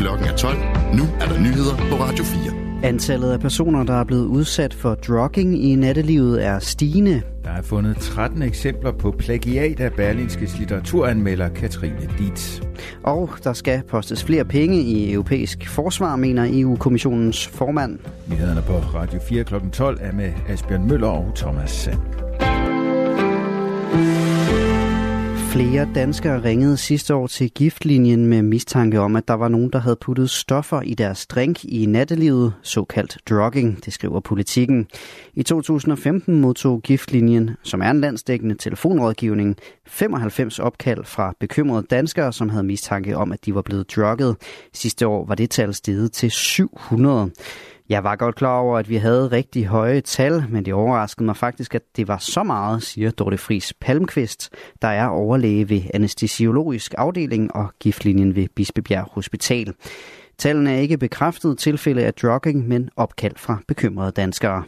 Klokken er 12. Nu er der nyheder på Radio 4. Antallet af personer, der er blevet udsat for drugging i nattelivet, er stigende. Der er fundet 13 eksempler på plagiat af Berlingskes litteraturanmelder Katrine Dietz. Og der skal postes flere penge i europæisk forsvar, mener EU-kommissionens formand. Nyhederne på Radio 4 kl. 12 er med Asbjørn Møller og Thomas Sand. Flere danskere ringede sidste år til giftlinjen med mistanke om, at der var nogen, der havde puttet stoffer i deres drink i nattelivet, såkaldt drugging, det skriver Politiken. I 2015 modtog giftlinjen, som er en landsdækkende telefonrådgivning, 95 opkald fra bekymrede danskere, som havde mistanke om, at de var blevet drugget. Sidste år var det tal steget til 700. Jeg var godt klar over, at vi havde rigtig høje tal, men det overraskede mig faktisk, at det var så meget, siger Dorte Friis Palmqvist, der er overlæge ved anæstesiologisk afdeling og giftlinjen ved Bispebjerg Hospital. Tallene er ikke bekræftet tilfælde af drugging, men opkald fra bekymrede danskere.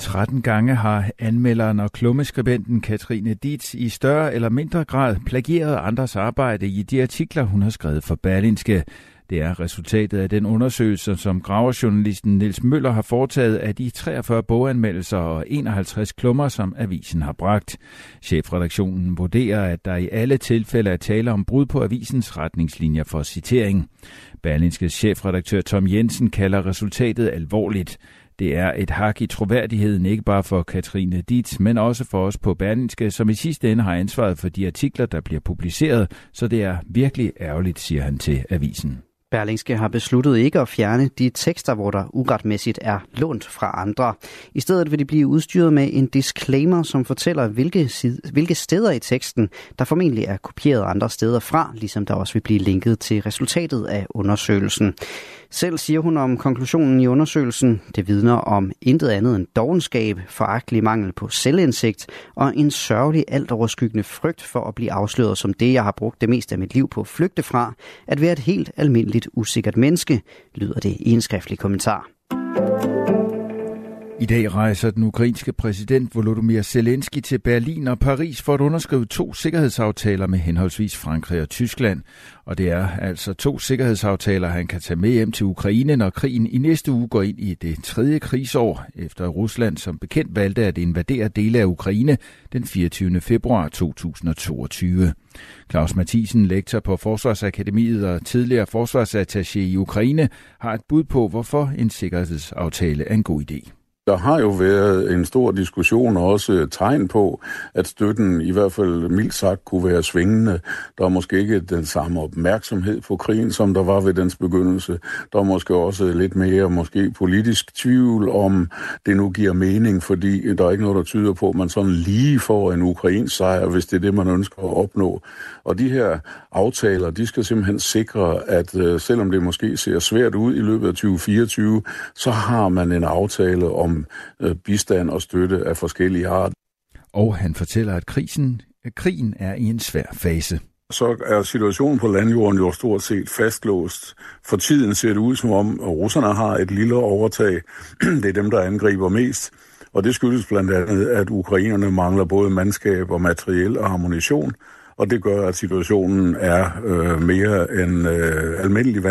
13 gange har anmelderen og klummeskribenten Katrine Dietz i større eller mindre grad plagieret andres arbejde i de artikler, hun har skrevet for Berlingske. Det er resultatet af den undersøgelse, som graverjournalisten Niels Møller har foretaget af de 43 boganmeldelser og 51 klummer, som avisen har bragt. Chefredaktionen vurderer, at der i alle tilfælde er tale om brud på avisens retningslinjer for citering. Berlingskes chefredaktør Tom Jensen kalder resultatet alvorligt. Det er et hak i troværdigheden, ikke bare for Katrine Dietz, men også for os på Berlingske, som i sidste ende har ansvaret for de artikler, der bliver publiceret, så det er virkelig ærgerligt, siger han til avisen. Berlingske har besluttet ikke at fjerne de tekster, hvor der uretmæssigt er lånt fra andre. I stedet vil de blive udstyret med en disclaimer, som fortæller, hvilke steder i teksten, der formentlig er kopieret andre steder fra, ligesom der også vil blive linket til resultatet af undersøgelsen. Selv siger hun om konklusionen i undersøgelsen, det vidner om intet andet end dovenskab, foragtelig mangel på selvindsigt og en sørgelig altoverskyggende frygt for at blive afsløret som det, jeg har brugt det meste af mit liv på at flygte fra, at være et helt almindeligt usikkert menneske, lyder det i en skriftlig kommentar. I dag rejser den ukrainske præsident Volodymyr Zelensky til Berlin og Paris for at underskrive 2 sikkerhedsaftaler med henholdsvis Frankrig og Tyskland. Og det er altså 2 sikkerhedsaftaler, han kan tage med hjem til Ukraine, når krigen i næste uge går ind i det 3. krigsår, efter Rusland som bekendt valgte at invadere dele af Ukraine den 24. februar 2022. Claus Mathisen, lektor på Forsvarsakademiet og tidligere forsvarsattaché i Ukraine, har et bud på, hvorfor en sikkerhedsaftale er en god idé. Der har jo været en stor diskussion og også tegn på, at støtten i hvert fald mildt sagt kunne være svingende. Der er måske ikke den samme opmærksomhed på krigen, som der var ved dens begyndelse. Der er måske også lidt mere måske politisk tvivl om, det nu giver mening, fordi der er ikke noget, der tyder på, at man sådan lige får en ukrainsk sejr, hvis det er det, man ønsker at opnå. Og de her aftaler, de skal simpelthen sikre, at selvom det måske ser svært ud i løbet af 2024, så har man en aftale om bistand og støtte af forskellige art. Og han fortæller, at krigen er i en svær fase. Så er situationen på landjorden jo stort set fastlåst. For tiden ser det ud som om, at russerne har et lille overtag. Det er dem, der angriber mest. Og det skyldes blandt andet, at ukrainerne mangler både mandskab og materiel og ammunition. Og det gør, at situationen er mere end almindelig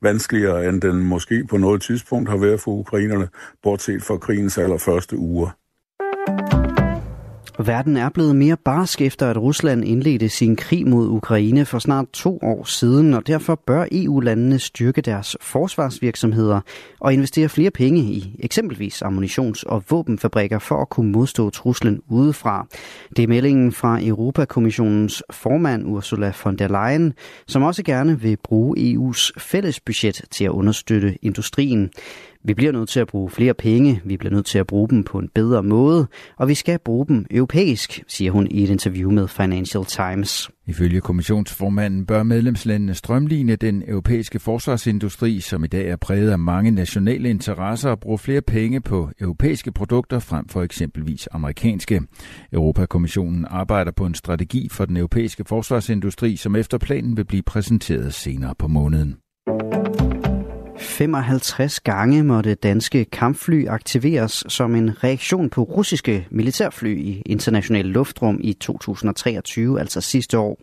vanskeligere, end den måske på noget tidspunkt har været for ukrainerne, bortset fra krigens allerførste uger. Verden er blevet mere barsk efter, at Rusland indledte sin krig mod Ukraine for snart 2 år siden, og derfor bør EU-landene styrke deres forsvarsvirksomheder og investere flere penge i eksempelvis ammunitions- og våbenfabrikker for at kunne modstå truslen udefra. Det er meldingen fra Europakommissionens formand Ursula von der Leyen, som også gerne vil bruge EU's fælles budget til at understøtte industrien. Vi bliver nødt til at bruge flere penge, vi bliver nødt til at bruge dem på en bedre måde, og vi skal bruge dem europæisk, siger hun i et interview med Financial Times. Ifølge kommissionsformanden bør medlemslandene strømline den europæiske forsvarsindustri, som i dag er præget af mange nationale interesser, og bruge flere penge på europæiske produkter frem for eksempelvis amerikanske. Europakommissionen arbejder på en strategi for den europæiske forsvarsindustri, som efter planen vil blive præsenteret senere på måneden. 55 gange måtte danske kampfly aktiveres som en reaktion på russiske militærfly i internationalt luftrum i 2023, altså sidste år.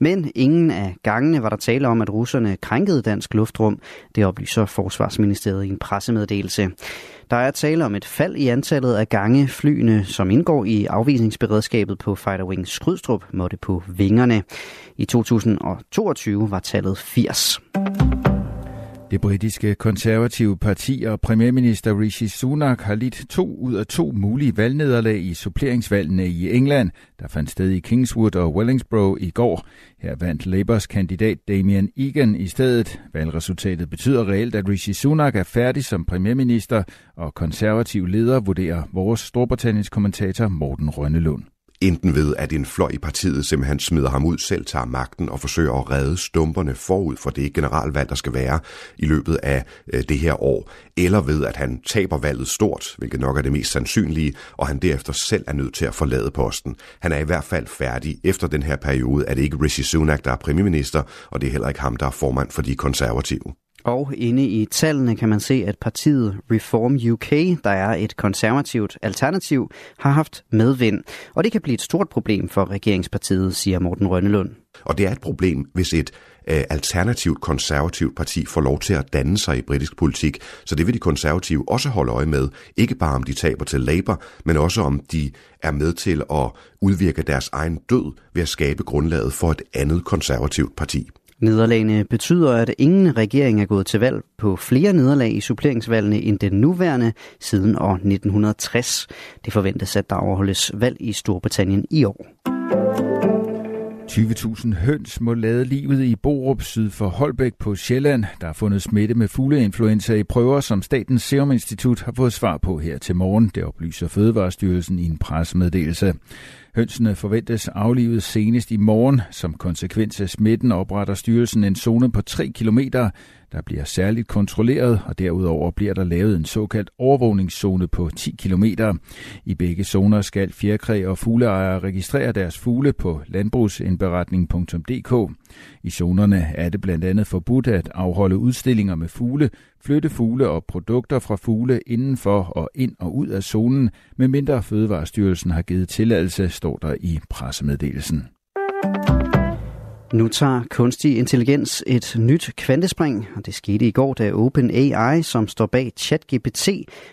Men ingen af gangene var der tale om, at russerne krænkede dansk luftrum. Det oplyser Forsvarsministeriet i en pressemeddelelse. Der er tale om et fald i antallet af gange flyene, som indgår i afvisningsberedskabet på Fighter Wings Skrydstrup, måtte på vingerne. I 2022 var tallet 80. Det britiske konservative parti og premierminister Rishi Sunak har lidt 2 ud af 2 mulige valgnederlag i suppleringsvalgene i England, der fandt sted i Kingswood og Wellingsborough i går. Her vandt Labours kandidat Damian Egan i stedet. Valgresultatet betyder reelt, at Rishi Sunak er færdig som premierminister og konservativ leder, vurderer vores Storbritanniens kommentator Morten Rønnelund. Enten ved, at en fløj i partiet simpelthen smider ham ud, selv tager magten og forsøger at redde stumperne forud for det generalvalg, der skal være i løbet af det her år, eller ved, at han taber valget stort, hvilket nok er det mest sandsynlige, og han derefter selv er nødt til at forlade posten. Han er i hvert fald færdig. Efter den her periode er det ikke Rishi Sunak, der er premierminister, og det er heller ikke ham, der er formand for de konservative. Og inde i tallene kan man se, at partiet Reform UK, der er et konservativt alternativ, har haft medvind. Og det kan blive et stort problem for regeringspartiet, siger Morten Rønnelund. Og det er et problem, hvis et alternativt konservativt parti får lov til at danne sig i britisk politik. Så det vil de konservative også holde øje med. Ikke bare om de taber til Labour, men også om de er med til at udvirke deres egen død ved at skabe grundlaget for et andet konservativt parti. Nederlagene betyder, at ingen regering er gået til valg på flere nederlag i suppleringsvalgene end den nuværende siden år 1960. Det forventes, at der afholdes valg i Storbritannien i år. 20.000 høns må lade livet i Borup syd for Holbæk på Sjælland. Der er fundet smitte med fugleinfluenza i prøver, som Statens Serum Institut har fået svar på her til morgen. Det oplyser Fødevarestyrelsen i en pressemeddelelse. Hønsene forventes aflivet senest i morgen. Som konsekvens af smitten opretter styrelsen en zone på 3 kilometer, der bliver særligt kontrolleret, og derudover bliver der lavet en såkaldt overvågningszone på 10 kilometer. I begge zoner skal fjerkræ og fugleejere registrere deres fugle på landbrugsindberetning.dk. I zonerne er det blandt andet forbudt at afholde udstillinger med fugle, flytte fugle og produkter fra fugle indenfor og ind og ud af zonen, medmindre Fødevarestyrelsen har givet tilladelse, står der i pressemeddelelsen. Nu tager kunstig intelligens et nyt kvantespring, og det skete i går, da OpenAI, som står bag ChatGPT,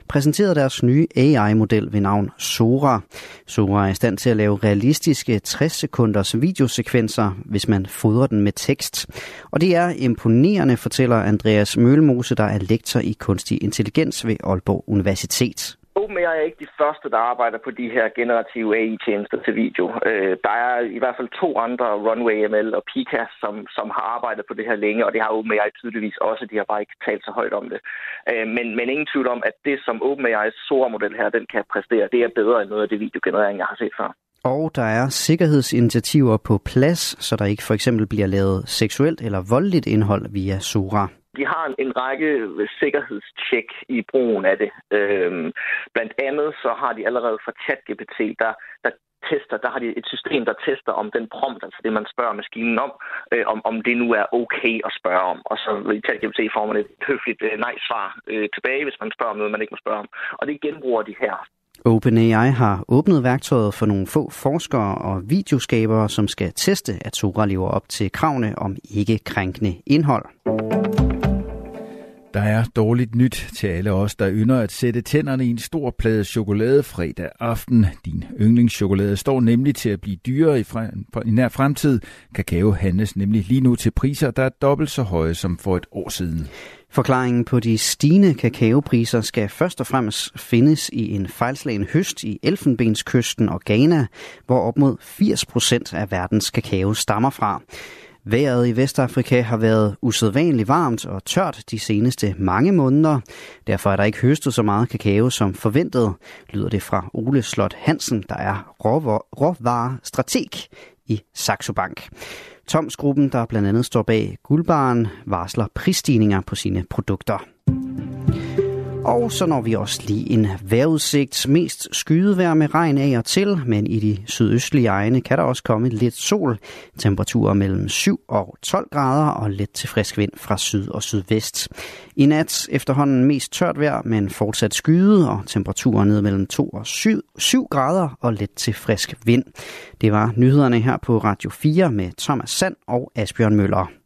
præsenterede deres nye AI-model ved navn Sora. Sora er i stand til at lave realistiske 60 sekunders videosekvenser, hvis man fodrer den med tekst. Og det er imponerende, fortæller Andreas Mølmose, der er lektor i kunstig intelligens ved Aalborg Universitet. OpenAI er ikke de første, der arbejder på de her generative AI-tjenester til video. Der er i hvert fald 2 andre, Runway ML og Pika, som har arbejdet på det her længe, og det har OpenAI tydeligvis også. De har bare ikke talt så højt om det. Men ingen tvivl om, at det, som OpenAI's Sora-model her, den kan præstere, det er bedre end noget af det videogenerering, jeg har set før. Og der er sikkerhedsinitiativer på plads, så der ikke for eksempel bliver lavet seksuelt eller voldeligt indhold via Sora. De har en række sikkerhedstjek i brugen af det. Blandt andet så har de allerede fra ChatGPT, der har de et system, der tester om den prompt, altså det, man spørger maskinen om det nu er okay at spørge om. Og så i ChatGPT får man et høfligt nej-svar tilbage, hvis man spørger om noget, man ikke må spørge om. Og det genbruger de her. OpenAI har åbnet værktøjet for nogle få forskere og videoskabere, som skal teste, at Sora lever op til kravene om ikke-krænkende indhold. Der er dårligt nyt til alle os, der ynder at sætte tænderne i en stor plade chokolade fredag aften. Din yndlingschokolade står nemlig til at blive dyrere i nær fremtid. Kakao handles nemlig lige nu til priser, der er dobbelt så høje som for et år siden. Forklaringen på de stigende kakaopriser skal først og fremmest findes i en fejlslagen høst i Elfenbenskysten og Ghana, hvor op mod 80% af verdens kakao stammer fra. Vejret i Vestafrika har været usædvanligt varmt og tørt de seneste mange måneder. Derfor er der ikke høstet så meget kakao som forventet, lyder det fra Ole Slot Hansen, der er råvarestrateg i Saxo Bank. Toms gruppen, der blandt andet står bag guldbaren, varsler prisstigninger på sine produkter. Og så når vi også lige en vejrudsigt. Mest skydevejr med regn af og til, men i de sydøstlige egne kan der også komme lidt sol. Temperaturer mellem 7 og 12 grader og lidt til frisk vind fra syd og sydvest. I nat efterhånden mest tørt vejr, men fortsat skyde og temperaturer ned mellem 2 og 7 grader og lidt til frisk vind. Det var nyhederne her på Radio 4 med Thomas Sand og Asbjørn Møller.